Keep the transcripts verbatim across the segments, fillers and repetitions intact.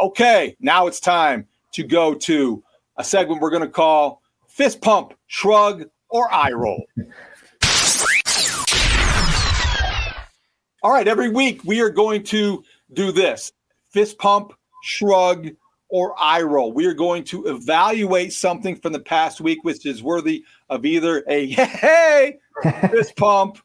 Okay, now it's time to go to a segment we're going to call Fist Pump, Shrug, or Eye Roll. All right, every week we are going to do this. Fist Pump, Shrug, or Eye Roll. We are going to evaluate something from the past week which is worthy of either a hey, hey fist pump,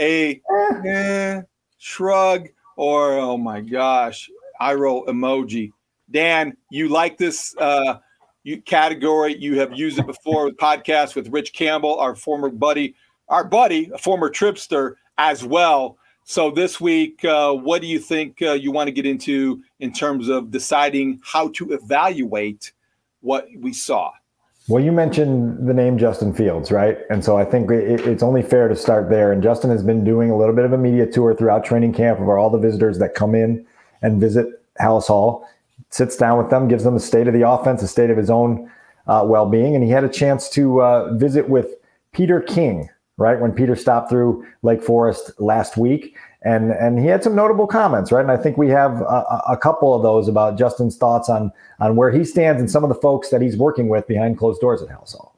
a eh, shrug, or oh my gosh, eye roll emoji. Dan, you like this uh, you, category. You have used it before with podcasts with Rich Campbell, our former buddy, our buddy, a former Tripster as well. So this week, uh, what do you think uh, you want to get into in terms of deciding how to evaluate what we saw? Well, you mentioned the name Justin Fields, right? And so I think it, it's only fair to start there. And Justin has been doing a little bit of a media tour throughout training camp of all the visitors that come in and visit House Hall, sits down with them, gives them a state of the offense, a state of his own uh, well-being. And he had a chance to uh, visit with Peter King, right, when Peter stopped through Lake Forest last week. And and he had some notable comments, right? And I think we have a, a couple of those about Justin's thoughts on on where he stands and some of the folks that he's working with behind closed doors at House Hall.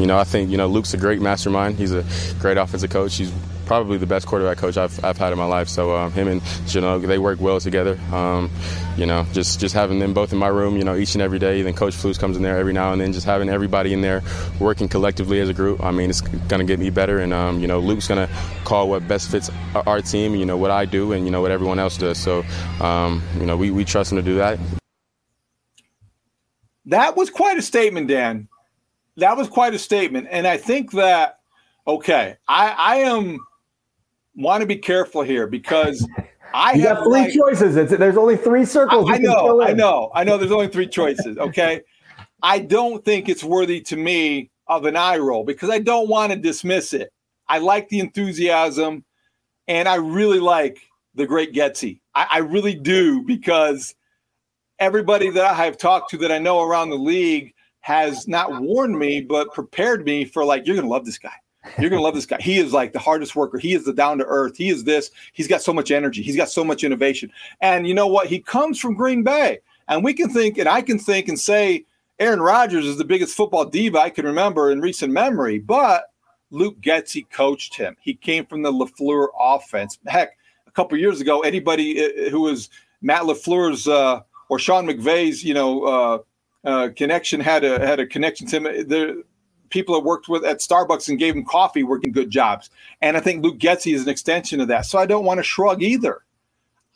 You know, I think, you know, Luke's a great mastermind. He's a great offensive coach. He's probably the best quarterback coach I've I've had in my life. So um, him and Geno, they work well together. Um, you know, just, just having them both in my room, you know, each and every day. Then Coach Flus comes in there every now and then. Just having everybody in there working collectively as a group, I mean, it's going to get me better. And, um, you know, Luke's going to call what best fits our team, you know, what I do and, you know, what everyone else does. So, um, you know, we, we trust him to do that. That was quite a statement, Dan. That was quite a statement. And I think that, okay, I, I am want to be careful here because I you have got three like, choices. It's, there's only three circles. I, I know, I know, I know there's only three choices. Okay. I don't think it's worthy to me of an eye roll because I don't want to dismiss it. I like the enthusiasm and I really like the great Getsy. I, I really do because everybody that I have talked to that I know around the league has not warned me, but prepared me for like, you're going to love this guy. You're going to love this guy. He is like the hardest worker. He is the down to earth. He is this. He's got so much energy. He's got so much innovation. And you know what? He comes from Green Bay. And we can think, and I can think and say, Aaron Rodgers is the biggest football diva I can remember in recent memory. But Luke Getsy coached him. He came from the LaFleur offense. Heck, a couple years ago, anybody who was Matt LaFleur's uh, or Sean McVay's, you know, uh, Uh, connection had a had a connection to him. The people that worked with at Starbucks and gave him coffee were getting good jobs. And I think Luke Getsy is an extension of that. So I don't want to shrug either.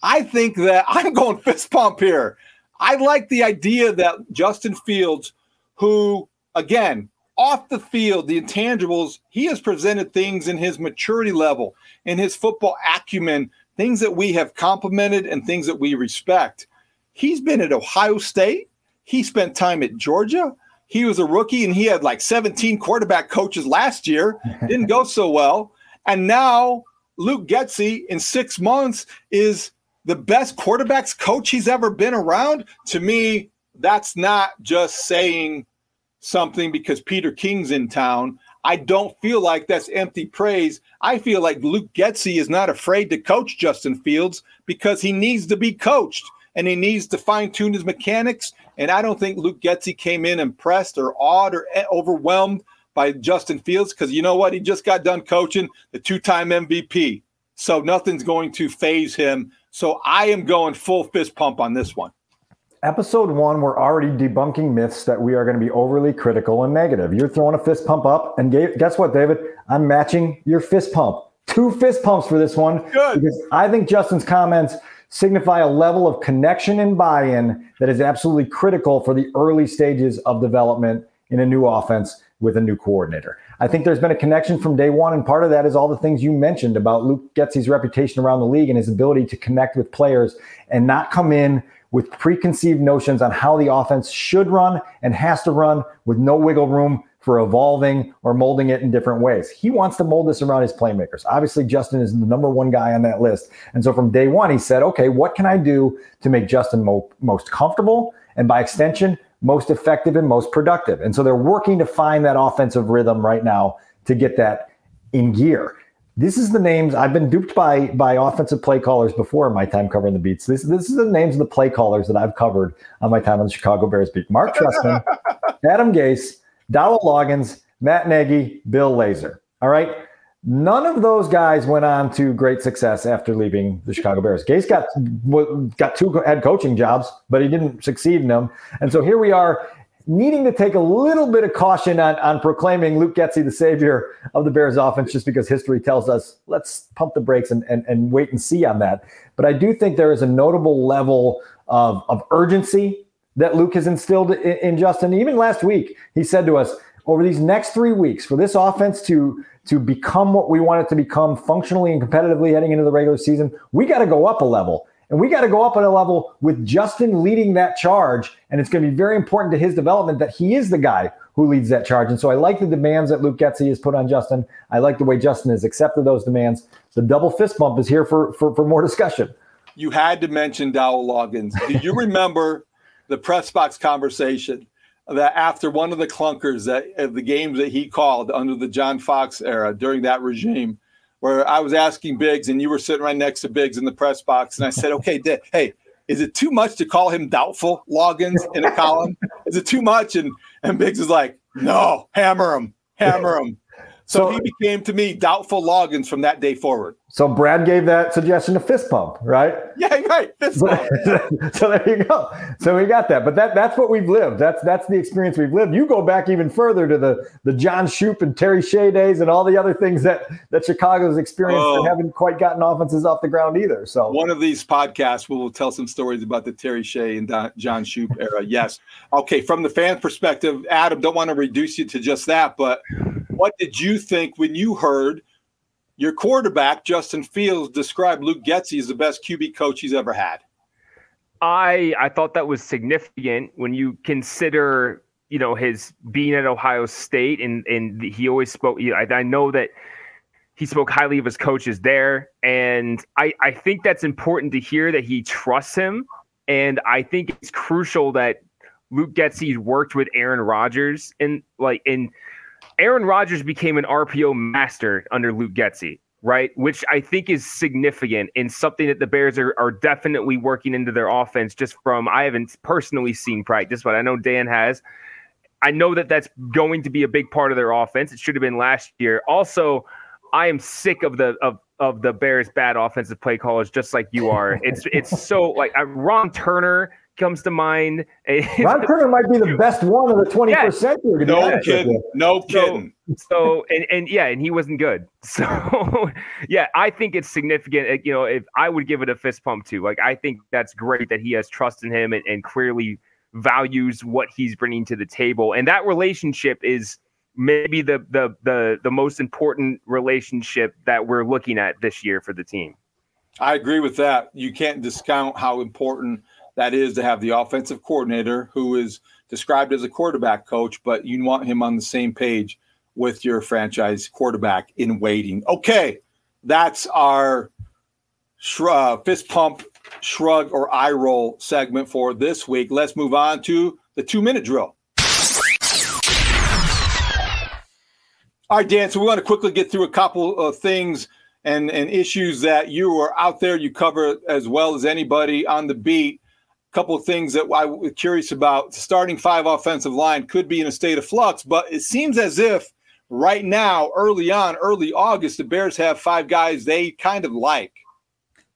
I think that I'm going fist pump here. I like the idea that Justin Fields, who, again, off the field, the intangibles, he has presented things in his maturity level, in his football acumen, things that we have complimented and things that we respect. He's been at Ohio State. He spent time at Georgia. He was a rookie, and he had like seventeen quarterback coaches last year. Didn't go so well. And now Luke Getsy, in six months, is the best quarterbacks coach he's ever been around. To me, that's not just saying something because Peter King's in town. I don't feel like that's empty praise. I feel like Luke Getsy is not afraid to coach Justin Fields because he needs to be coached. And he needs to fine-tune his mechanics. And I don't think Luke Getsy came in impressed or awed or overwhelmed by Justin Fields because you know what? He just got done coaching the two-time M V P. So nothing's going to phase him. So I am going full fist pump on this one. Episode one, we're already debunking myths that we are going to be overly critical and negative. You're throwing a fist pump up. And guess what, David? I'm matching your fist pump. Two fist pumps for this one. Good. Because I think Justin's comments – signify a level of connection and buy-in that is absolutely critical for the early stages of development in a new offense with a new coordinator. I think there's been a connection from day one, and part of that is all the things you mentioned about Luke Getsy's reputation around the league and his ability to connect with players and not come in with preconceived notions on how the offense should run and has to run, with no wiggle room for evolving or molding it in different ways. He wants to mold this around his playmakers. Obviously, Justin is the number one guy on that list. And so from day one, he said, okay, what can I do to make Justin mo- most comfortable and, by extension, most effective and most productive? And so they're working to find that offensive rhythm right now to get that in gear. This is the names I've been duped by by offensive play callers before in my time covering the beats. This this is the names of the play callers that I've covered on my time on the Chicago Bears beat. Mark Trestman, Adam Gase, Dowell Loggains, Matt Nagy, Bill Lazor. All right. None of those guys went on to great success after leaving the Chicago Bears. Gase got got two head coaching jobs, but he didn't succeed in them. And so here we are, needing to take a little bit of caution on, on proclaiming Luke Getsy the savior of the Bears offense, just because history tells us let's pump the brakes and, and, and wait and see on that. But I do think there is a notable level of, of urgency that Luke has instilled in, in Justin. Even last week, he said to us, over these next three weeks, for this offense to, to become what we want it to become functionally and competitively heading into the regular season, we got to go up a level. And we got to go up at a level with Justin leading that charge. And it's going to be very important to his development that he is the guy who leads that charge. And so I like the demands that Luke Getsy has put on Justin. I like the way Justin has accepted those demands. The double fist bump is here for, for, for more discussion. You had to mention Dowell Loggains. Do you remember the press box conversation that after one of the clunkers, that of the games that he called under the John Fox era during that regime, where I was asking Biggs and you were sitting right next to Biggs in the press box. And I said, okay, Dick, hey, is it too much to call him Doubtful Loggains in a column? Is it too much? And and Biggs is like, no, hammer him, hammer him. So, so he became, to me, Doubtful Loggains from that day forward. So Brad gave that suggestion to fist pump, right? Yeah, right. Fist pump. So there you go. So we got that. But that that's what we've lived. That's that's the experience we've lived. You go back even further to the, the John Shoup and Terry Shea days and all the other things that, that Chicago's experienced oh. and haven't quite gotten offenses off the ground either. So one of these podcasts, we will tell some stories about the Terry Shea and Don, John Shoup era. Yes. Okay, from the fan perspective, Adam, don't want to reduce you to just that, but what did you think when you heard your quarterback, Justin Fields, describe Luke Getsy as the best Q B coach he's ever had? I I thought that was significant when you consider, you know, his being at Ohio State, and, and he always spoke. I, I know that he spoke highly of his coaches there, and I, I think that's important to hear that he trusts him, and I think it's crucial that Luke Getsy's worked with Aaron Rodgers and like in. Aaron Rodgers became an R P O master under Luke Getsy, right? Which I think is significant and something that the Bears are, are definitely working into their offense just from, I haven't personally seen practice, but I know Dan has. I know that that's going to be a big part of their offense. It should have been last year. Also, I am sick of the of, of the Bears' bad offensive play callers, just like you are. It's it's so like uh, Ron Turner comes to mind. Ron Turner might be the best one of the twentieth yeah. century. No kidding. No kidding. So, so and, and yeah, and he wasn't good. So yeah, I think it's significant. You know, if I would give it a fist pump too. Like, I think that's great that he has trust in him and, and clearly values what he's bringing to the table. And that relationship is maybe the the the the most important relationship that we're looking at this year for the team. I agree with that. You can't discount how important that is to have the offensive coordinator who is described as a quarterback coach, but you want him on the same page with your franchise quarterback in waiting. Okay, that's our shrug, fist pump, shrug, or eye roll segment for this week. Let's move on to the two-minute drill. All right, Dan, so we want to quickly get through a couple of things and, and issues that you are out there, you cover as well as anybody on the beat. Couple of things that I was curious about. Starting five offensive line could be in a state of flux, but it seems as if right now, early on, early August, the Bears have five guys they kind of like.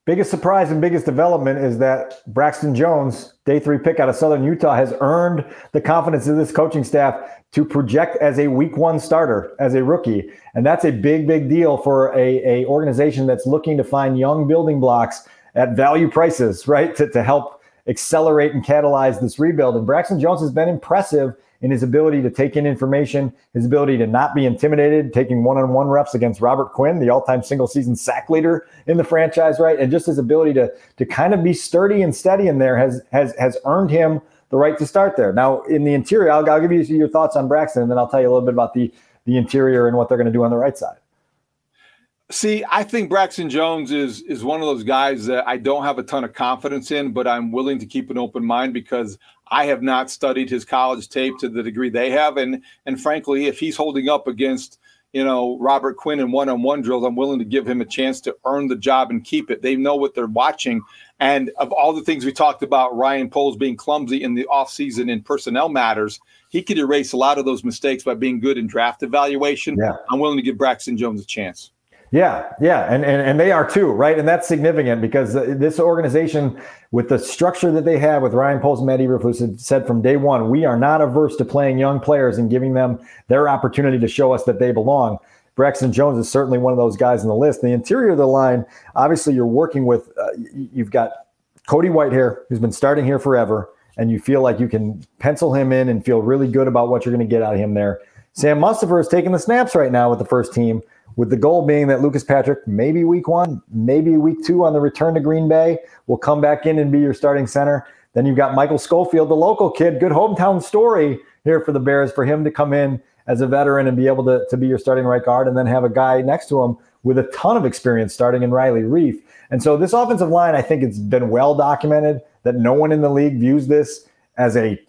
Biggest surprise and biggest development is that Braxton Jones, day three pick out of Southern Utah, has earned the confidence of this coaching staff to project as a week one starter, as a rookie. And that's a big, big deal for a, a organization that's looking to find young building blocks at value prices, right, to, to help accelerate and catalyze this rebuild. And Braxton Jones has been impressive in his ability to take in information, his ability to not be intimidated, taking one-on-one reps against Robert Quinn, the all-time single-season sack leader in the franchise, right? And just his ability to to kind of be sturdy and steady in there has has has earned him the right to start there. Now, in the interior, I'll, I'll give you your thoughts on Braxton, and then I'll tell you a little bit about the the interior and what they're going to do on the right side. See, I think Braxton Jones is is one of those guys that I don't have a ton of confidence in, but I'm willing to keep an open mind because I have not studied his college tape to the degree they have. And and frankly, if he's holding up against, you know, Robert Quinn in one-on-one drills, I'm willing to give him a chance to earn the job and keep it. They know what they're watching. And of all the things we talked about, Ryan Poles being clumsy in the offseason in personnel matters, he could erase a lot of those mistakes by being good in draft evaluation. Yeah. I'm willing to give Braxton Jones a chance. Yeah, yeah, and, and and they are too, right? And that's significant because this organization, with the structure that they have with Ryan Poles and Matt Eberflus, said from day one, we are not averse to playing young players and giving them their opportunity to show us that they belong. Braxton Jones is certainly one of those guys on the list. The interior of the line, obviously you're working with, uh, you've got Cody Whitehair, who's been starting here forever, and you feel like you can pencil him in and feel really good about what you're going to get out of him there. Sam Mustapher is taking the snaps right now with the first team, with the goal being that Lucas Patrick, maybe week one, maybe week two on the return to Green Bay, will come back in and be your starting center. Then you've got Michael Schofield, the local kid, good hometown story here for the Bears, for him to come in as a veteran and be able to, to be your starting right guard, and then have a guy next to him with a ton of experience starting in Riley Reef. And so this offensive line, I think it's been well documented that no one in the league views this as a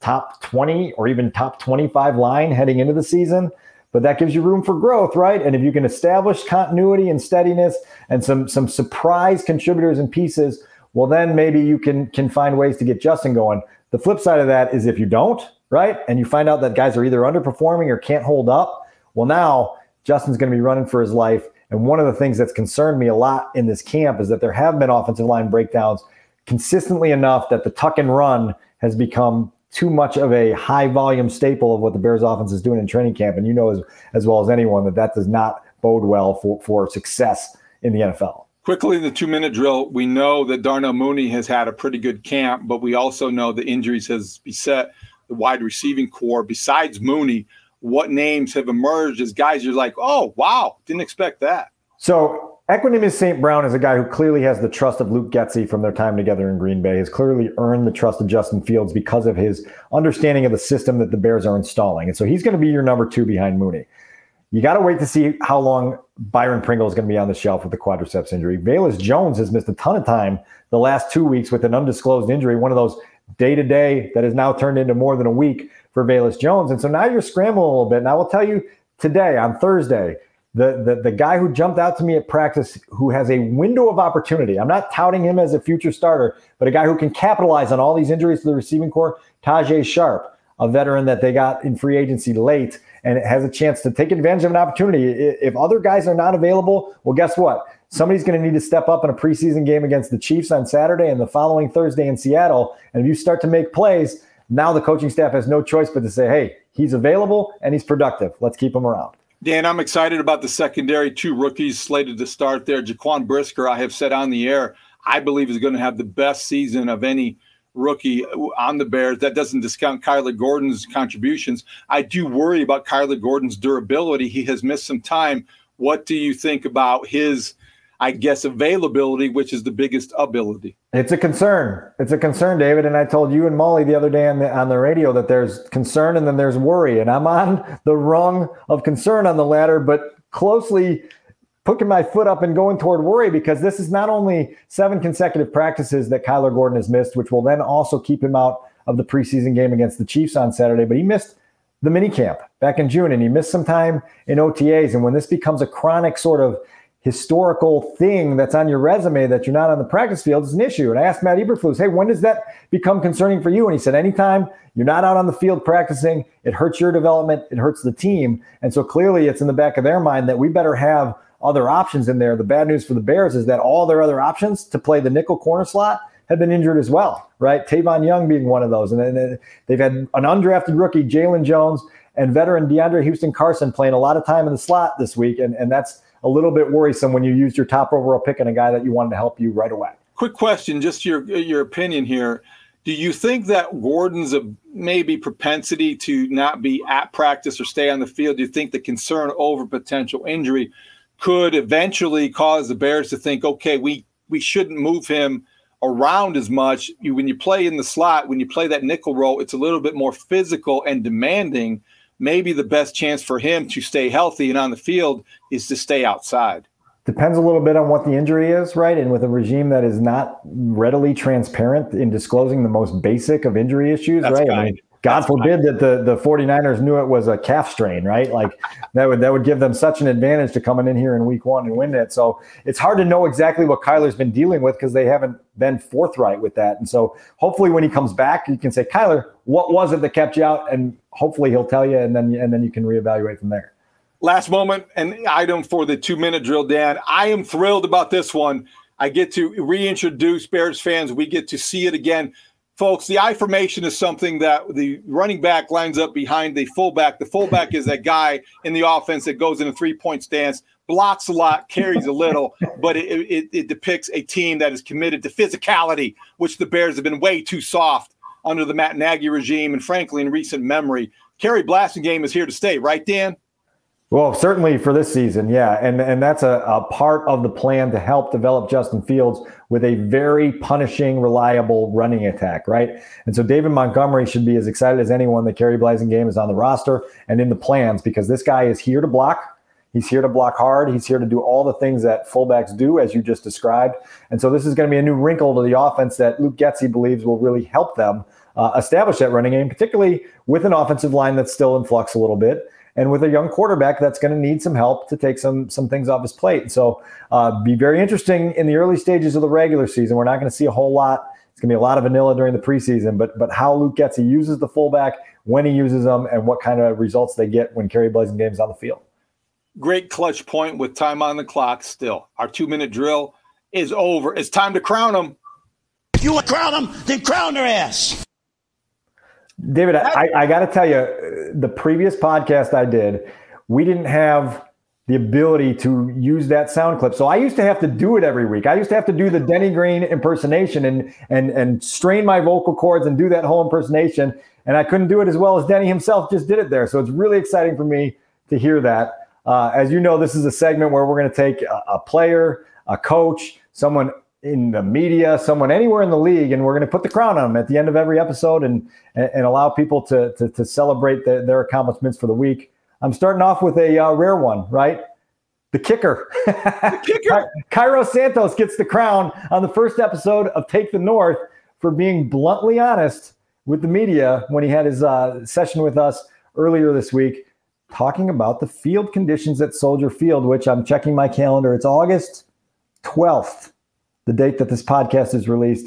top twenty or even top twenty-five line heading into the season. But that gives you room for growth, right? And if you can establish continuity and steadiness and some some surprise contributors and pieces, well, then maybe you can can find ways to get Justin going. The flip side of that is if you don't, right? And you find out that guys are either underperforming or can't hold up, well, now Justin's going to be running for his life. And one of the things that's concerned me a lot in this camp is that there have been offensive line breakdowns consistently enough that the tuck and run has become too much of a high volume staple of what the Bears offense is doing in training camp. And you know as, as well as anyone that that does not bode well for, for success in the N F L. Quickly, the two-minute drill, we know that Darnell Mooney has had a pretty good camp, but we also know the injuries has beset the wide receiving core. Besides Mooney, what names have emerged as guys you're like, oh, wow, didn't expect that? So Equanimeous Saint Brown is a guy who clearly has the trust of Luke Getsy from their time together in Green Bay, has clearly earned the trust of Justin Fields because of his understanding of the system that the Bears are installing. And so he's going to be your number two behind Mooney. You got to wait to see how long Byron Pringle is going to be on the shelf with the quadriceps injury. Bayless Jones has missed a ton of time the last two weeks with an undisclosed injury, one of those day-to-day that has now turned into more than a week for Bayless Jones. And so now you're scrambling a little bit. And I will tell you today, on Thursday, The, the the guy who jumped out to me at practice, who has a window of opportunity, I'm not touting him as a future starter, but a guy who can capitalize on all these injuries to the receiving corps, Tajay Sharp, a veteran that they got in free agency late and has a chance to take advantage of an opportunity. If other guys are not available, well, guess what? Somebody's going to need to step up in a preseason game against the Chiefs on Saturday and the following Thursday in Seattle. And if you start to make plays, now the coaching staff has no choice but to say, hey, he's available and he's productive. Let's keep him around. Dan, I'm excited about the secondary. Two rookies slated to start there. Jaquan Brisker, I have said on the air, I believe is going to have the best season of any rookie on the Bears. That doesn't discount Kyler Gordon's contributions. I do worry about Kyler Gordon's durability. He has missed some time. What do you think about his, I guess, availability, which is the biggest ability? It's a concern. It's a concern, David. And I told you and Molly the other day on the, on the radio that there's concern and then there's worry. And I'm on the rung of concern on the ladder, but closely putting my foot up and going toward worry, because this is not only seven consecutive practices that Kyler Gordon has missed, which will then also keep him out of the preseason game against the Chiefs on Saturday, but he missed the minicamp back in June and he missed some time in O T As. And when this becomes a chronic sort of historical thing that's on your resume that you're not on the practice field is an issue. And I asked Matt Eberflus, hey, when does that become concerning for you? And he said, anytime you're not out on the field practicing, it hurts your development, it hurts the team. And so clearly it's in the back of their mind that we better have other options in there. The bad news for the Bears is that all their other options to play the nickel corner slot have been injured as well, right? Tavon Young being one of those. And then they've had an undrafted rookie, Jalen Jones, and veteran DeAndre Houston Carson playing a lot of time in the slot this week. And, and that's a little bit worrisome when you used your top overall pick on a guy that you wanted to help you right away. Quick question, just your your opinion here. Do you think that Gordon's a maybe propensity to not be at practice or stay on the field, do you think the concern over potential injury could eventually cause the Bears to think, okay, we, we shouldn't move him around as much? You, when you play in the slot, when you play that nickel role, it's a little bit more physical and demanding. Maybe the best chance for him to stay healthy and on the field is to stay outside. Depends a little bit on what the injury is, right? And with a regime that is not readily transparent in disclosing the most basic of injury issues, That's right? I mean, God That's forbid kind. that the, the 49ers knew it was a calf strain, right? Like that would that would give them such an advantage to coming in here in week one and win it. So it's hard to know exactly what Kyler's been dealing with because they haven't been forthright with that. And so hopefully when he comes back, you can say, Kyler, what was it that kept you out? And hopefully he'll tell you, and then and then you can reevaluate from there. Last moment, an item for the two-minute drill, Dan. I am thrilled about this one. I get to reintroduce Bears fans. We get to see it again. Folks, the I formation is something that the running back lines up behind the fullback. The fullback is that guy in the offense that goes in a three-point stance, blocks a lot, carries a little, but it, it, it depicts a team that is committed to physicality, which the Bears have been way too soft under the Matt Nagy regime and, frankly, in recent memory. Khari Blassingame is here to stay, right, Dan? Well, certainly for this season, yeah. And and that's a, a part of the plan to help develop Justin Fields with a very punishing, reliable running attack, right? And so David Montgomery should be as excited as anyone that Khari Blassingame is on the roster and in the plans, because this guy is here to block. He's here to block hard. He's here to do all the things that fullbacks do, as you just described. And so this is going to be a new wrinkle to the offense that Luke Getsy believes will really help them uh, establish that running game, particularly with an offensive line that's still in flux a little bit. And with a young quarterback that's going to need some help to take some some things off his plate. So uh, be very interesting in the early stages of the regular season. We're not going to see a whole lot. It's going to be a lot of vanilla during the preseason, but but how Luke Getsy uses the fullback, when he uses them, and what kind of results they get when Khari Blassingame is on the field. Great clutch point with time on the clock still. Our two-minute drill is over. It's time to crown them. If you want to crown them, then crown their ass. David, I, I got to tell you, the previous podcast I did, we didn't have the ability to use that sound clip. So I used to have to do it every week. I used to have to do the Denny Green impersonation and and and strain my vocal cords and do that whole impersonation. And I couldn't do it as well as Denny himself just did it there. So it's really exciting for me to hear that. Uh, as you know, this is a segment where we're going to take a, a player, a coach, someone in the media, someone anywhere in the league, and we're going to put the crown on them at the end of every episode and and allow people to to, to celebrate the, their accomplishments for the week. I'm starting off with a uh, rare one, right? The kicker. The kicker. Cairo Santos gets the crown on the first episode of Take the North for being bluntly honest with the media when he had his uh, session with us earlier this week, talking about the field conditions at Soldier Field, which I'm checking my calendar. It's August twelfth. The date that this podcast is released.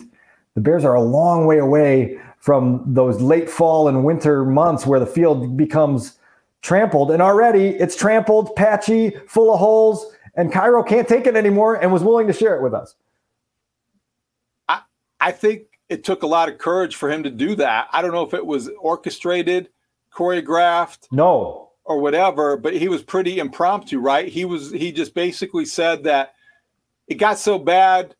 The Bears are a long way away from those late fall and winter months where the field becomes trampled. And already it's trampled, patchy, full of holes, and Cairo can't take it anymore and was willing to share it with us. I, I think it took a lot of courage for him to do that. I don't know if it was orchestrated, choreographed. No. Or whatever, but he was pretty impromptu, right? He was. He just basically said that it got so bad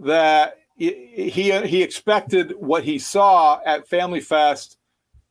that he he expected what he saw at Family Fest,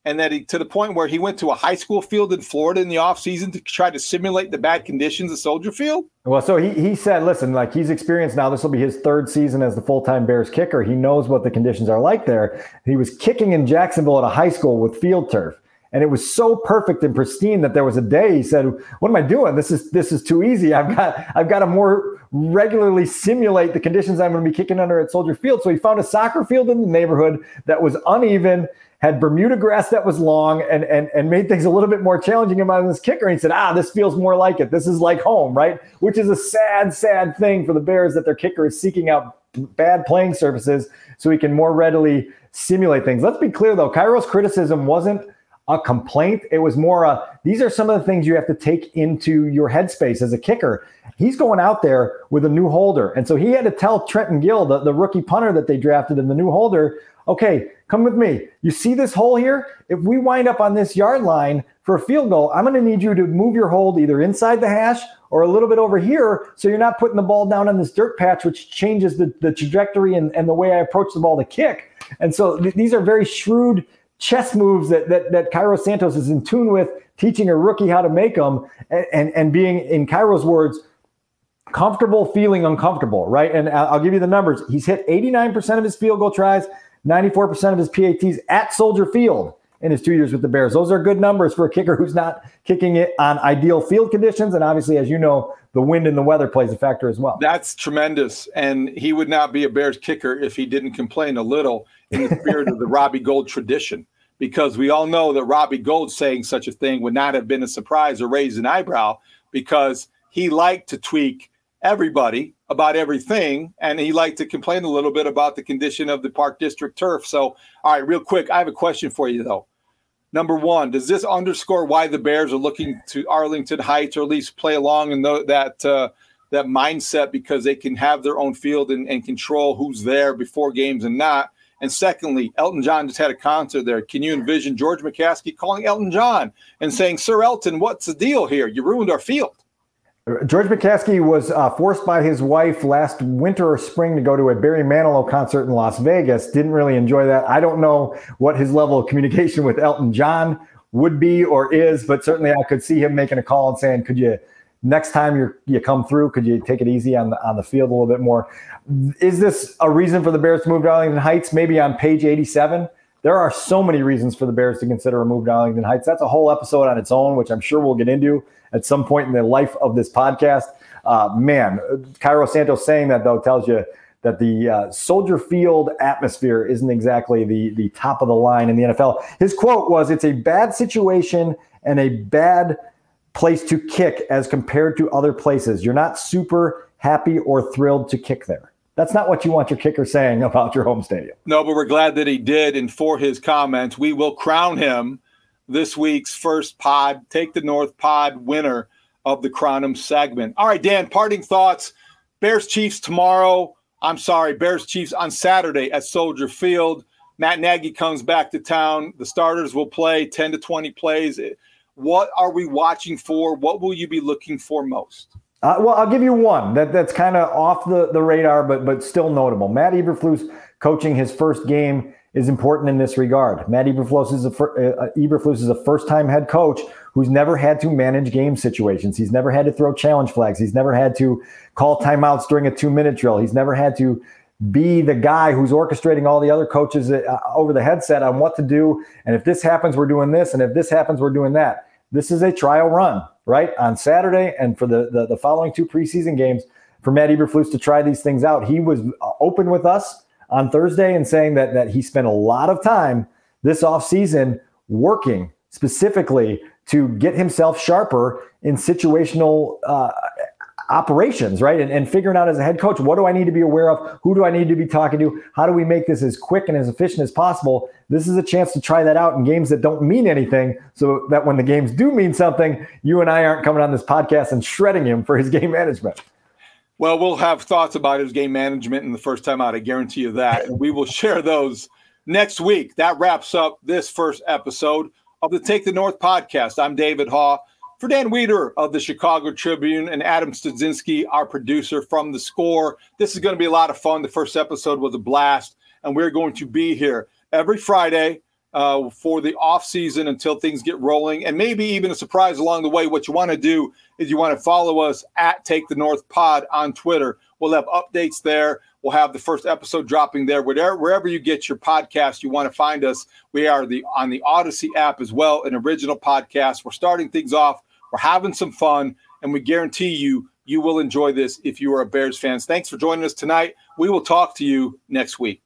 and that he, to the point where he went to a high school field in Florida in the offseason to try to simulate the bad conditions of Soldier Field? Well, so he he said, listen, like he's experienced now. This will be his third season as the full-time Bears kicker. He knows what the conditions are like there. He was kicking in Jacksonville at a high school with field turf, and it was so perfect and pristine that there was a day he said, what am I doing? This is this is too easy. I've got I've got a more regularly simulate the conditions I'm going to be kicking under at Soldier Field. So he found a soccer field in the neighborhood that was uneven, had Bermuda grass that was long, and and and made things a little bit more challenging about this kicker. And he said, ah, this feels more like it. This is like home, right? Which is a sad, sad thing for the Bears that their kicker is seeking out bad playing surfaces so he can more readily simulate things. Let's be clear, though. Cairo's criticism wasn't a complaint. It was more a, these are some of the things you have to take into your headspace as a kicker. He's going out there with a new holder. And so he had to tell Trenton Gill, the, the rookie punter that they drafted and the new holder, okay, come with me. You see this hole here? If we wind up on this yard line for a field goal, I'm going to need you to move your hold either inside the hash or a little bit over here so you're not putting the ball down on this dirt patch, which changes the, the trajectory and, and the way I approach the ball to kick. And so th- these are very shrewd chess moves that, that that Cairo Santos is in tune with, teaching a rookie how to make them, and, and, and being, in Cairo's words, comfortable feeling uncomfortable, right? And I'll give you the numbers. He's hit eighty-nine percent of his field goal tries, ninety-four percent of his P A Ts at Soldier Field in his two years with the Bears. Those are good numbers for a kicker who's not kicking it on ideal field conditions. And obviously, as you know, the wind and the weather plays a factor as well. That's tremendous. And he would not be a Bears kicker if he didn't complain a little in the spirit of the Robbie Gold tradition, because we all know that Robbie Gold saying such a thing would not have been a surprise or raised an eyebrow, because he liked to tweak everybody about everything, and he liked to complain a little bit about the condition of the Park District turf. So, all right, real quick, I have a question for you, though. Number one, does this underscore why the Bears are looking to Arlington Heights, or at least play along in the, that uh, that mindset, because they can have their own field and, and control who's there before games and not? And secondly, Elton John just had a concert there. Can you envision George McCaskey calling Elton John and saying, "Sir Elton, what's the deal here? You ruined our field"? George McCaskey was uh, forced by his wife last winter or spring to go to a Barry Manilow concert in Las Vegas. Didn't really enjoy that. I don't know what his level of communication with Elton John would be or is, but certainly I could see him making a call and saying, could you, next time you you come through, could you take it easy on the, on the field a little bit more? Is this a reason for the Bears to move to Arlington Heights? Maybe on page eighty-seven. There are so many reasons for the Bears to consider a move to Arlington Heights. That's a whole episode on its own, which I'm sure we'll get into at some point in the life of this podcast. Uh, man, Cairo Santos saying that, though, tells you that the uh, Soldier Field atmosphere isn't exactly the, the top of the line in the N F L. His quote was, "It's a bad situation and a bad place to kick as compared to other places. You're not super happy or thrilled to kick there." That's not what you want your kicker saying about your home stadium. No, but we're glad that he did. And for his comments, we will crown him this week's first pod, Take the North pod winner of the Crown Him segment. All right, Dan, parting thoughts. Bears Chiefs tomorrow. I'm sorry, Bears Chiefs on Saturday at Soldier Field. Matt Nagy comes back to town. The starters will play ten to twenty plays. What are we watching for? What will you be looking for most? Uh, well, I'll give you one that, that's kind of off the, the radar, but but still notable. Matt Eberflus coaching his first game is important in this regard. Matt Eberflus is a fir- uh, Eberflus is a first-time head coach who's never had to manage game situations. He's never had to throw challenge flags. He's never had to call timeouts during a two-minute drill. He's never had to be the guy who's orchestrating all the other coaches uh, over the headset on what to do. And if this happens, we're doing this. And if this happens, we're doing that. This is a trial run, right, on Saturday and for the, the the following two preseason games for Matt Eberflus to try these things out. He was open with us on Thursday and saying that that he spent a lot of time this offseason working specifically to get himself sharper in situational uh, operations, right, and, and figuring out as a head coach, what do I need to be aware of? Who do I need to be talking to? How do we make this as quick and as efficient as possible? This is a chance to try that out in games that don't mean anything, so that when the games do mean something, you and I aren't coming on this podcast and shredding him for his game management. Well, we'll have thoughts about his game management in the first time out. I guarantee you that. And we will share those next week. That wraps up this first episode of the Take the North podcast. I'm David Haw. For Dan Weeder of the Chicago Tribune and Adam Studzinski, our producer from The Score, this is going to be a lot of fun. The first episode was a blast, and we're going to be here every Friday uh, for the offseason until things get rolling, and maybe even a surprise along the way. What you want to do is you want to follow us at Take the North Pod on Twitter. We'll have updates there. We'll have the first episode dropping there. Wherever, wherever you get your podcast, you want to find us. We are the on the Odyssey app as well, an original podcast. We're starting things off. We're having some fun, and we guarantee you, you will enjoy this if you are a Bears fan. Thanks for joining us tonight. We will talk to you next week.